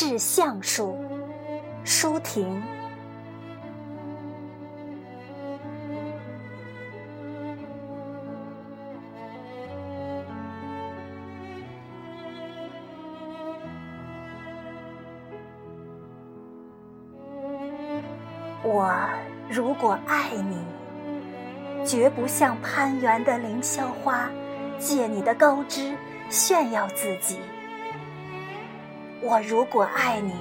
致橡树，舒婷。我如果爱你，绝不像攀援的凌霄花，借你的高枝炫耀自己。我如果爱你，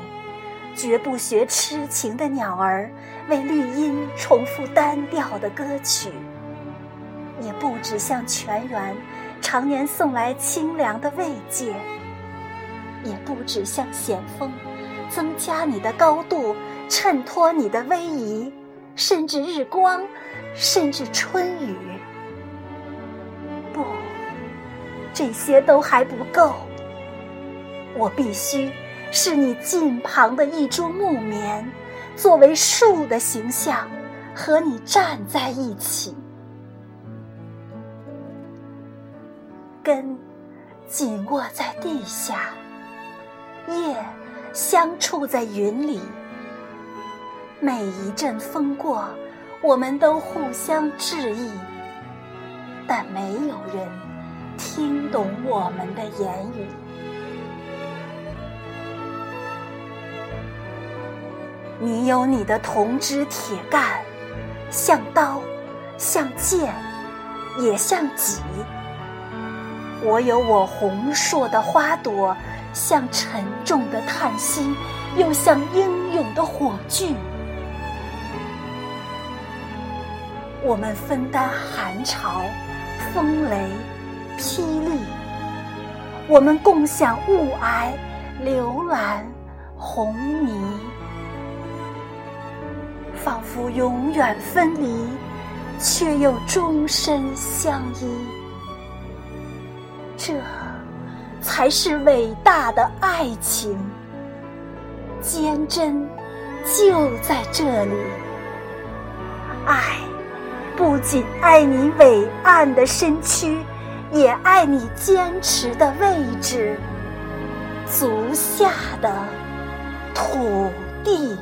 绝不学痴情的鸟儿，为绿荫重复单调的歌曲，也不止像泉源常年送来清凉的慰藉，也不止像险峰增加你的高度，衬托你的威仪，甚至日光，甚至春雨。不，这些都还不够，我必须是你近旁的一株木棉，作为树的形象和你站在一起。根紧握在地下，叶相触在云里，每一阵风过，我们都互相致意，但没有人听懂我们的言语。你有你的铜枝铁干，像刀，像剑，也像戟；我有我红硕的花朵，像沉重的叹息，又像英勇的火炬。我们分担寒潮、风雷、霹雳，我们共享雾霭、流岚、红霓，仿佛永远分离，却又终身相依。这才是伟大的爱情，坚贞就在这里。爱不仅爱你伟岸的身躯，也爱你坚持的位置，足下的土地。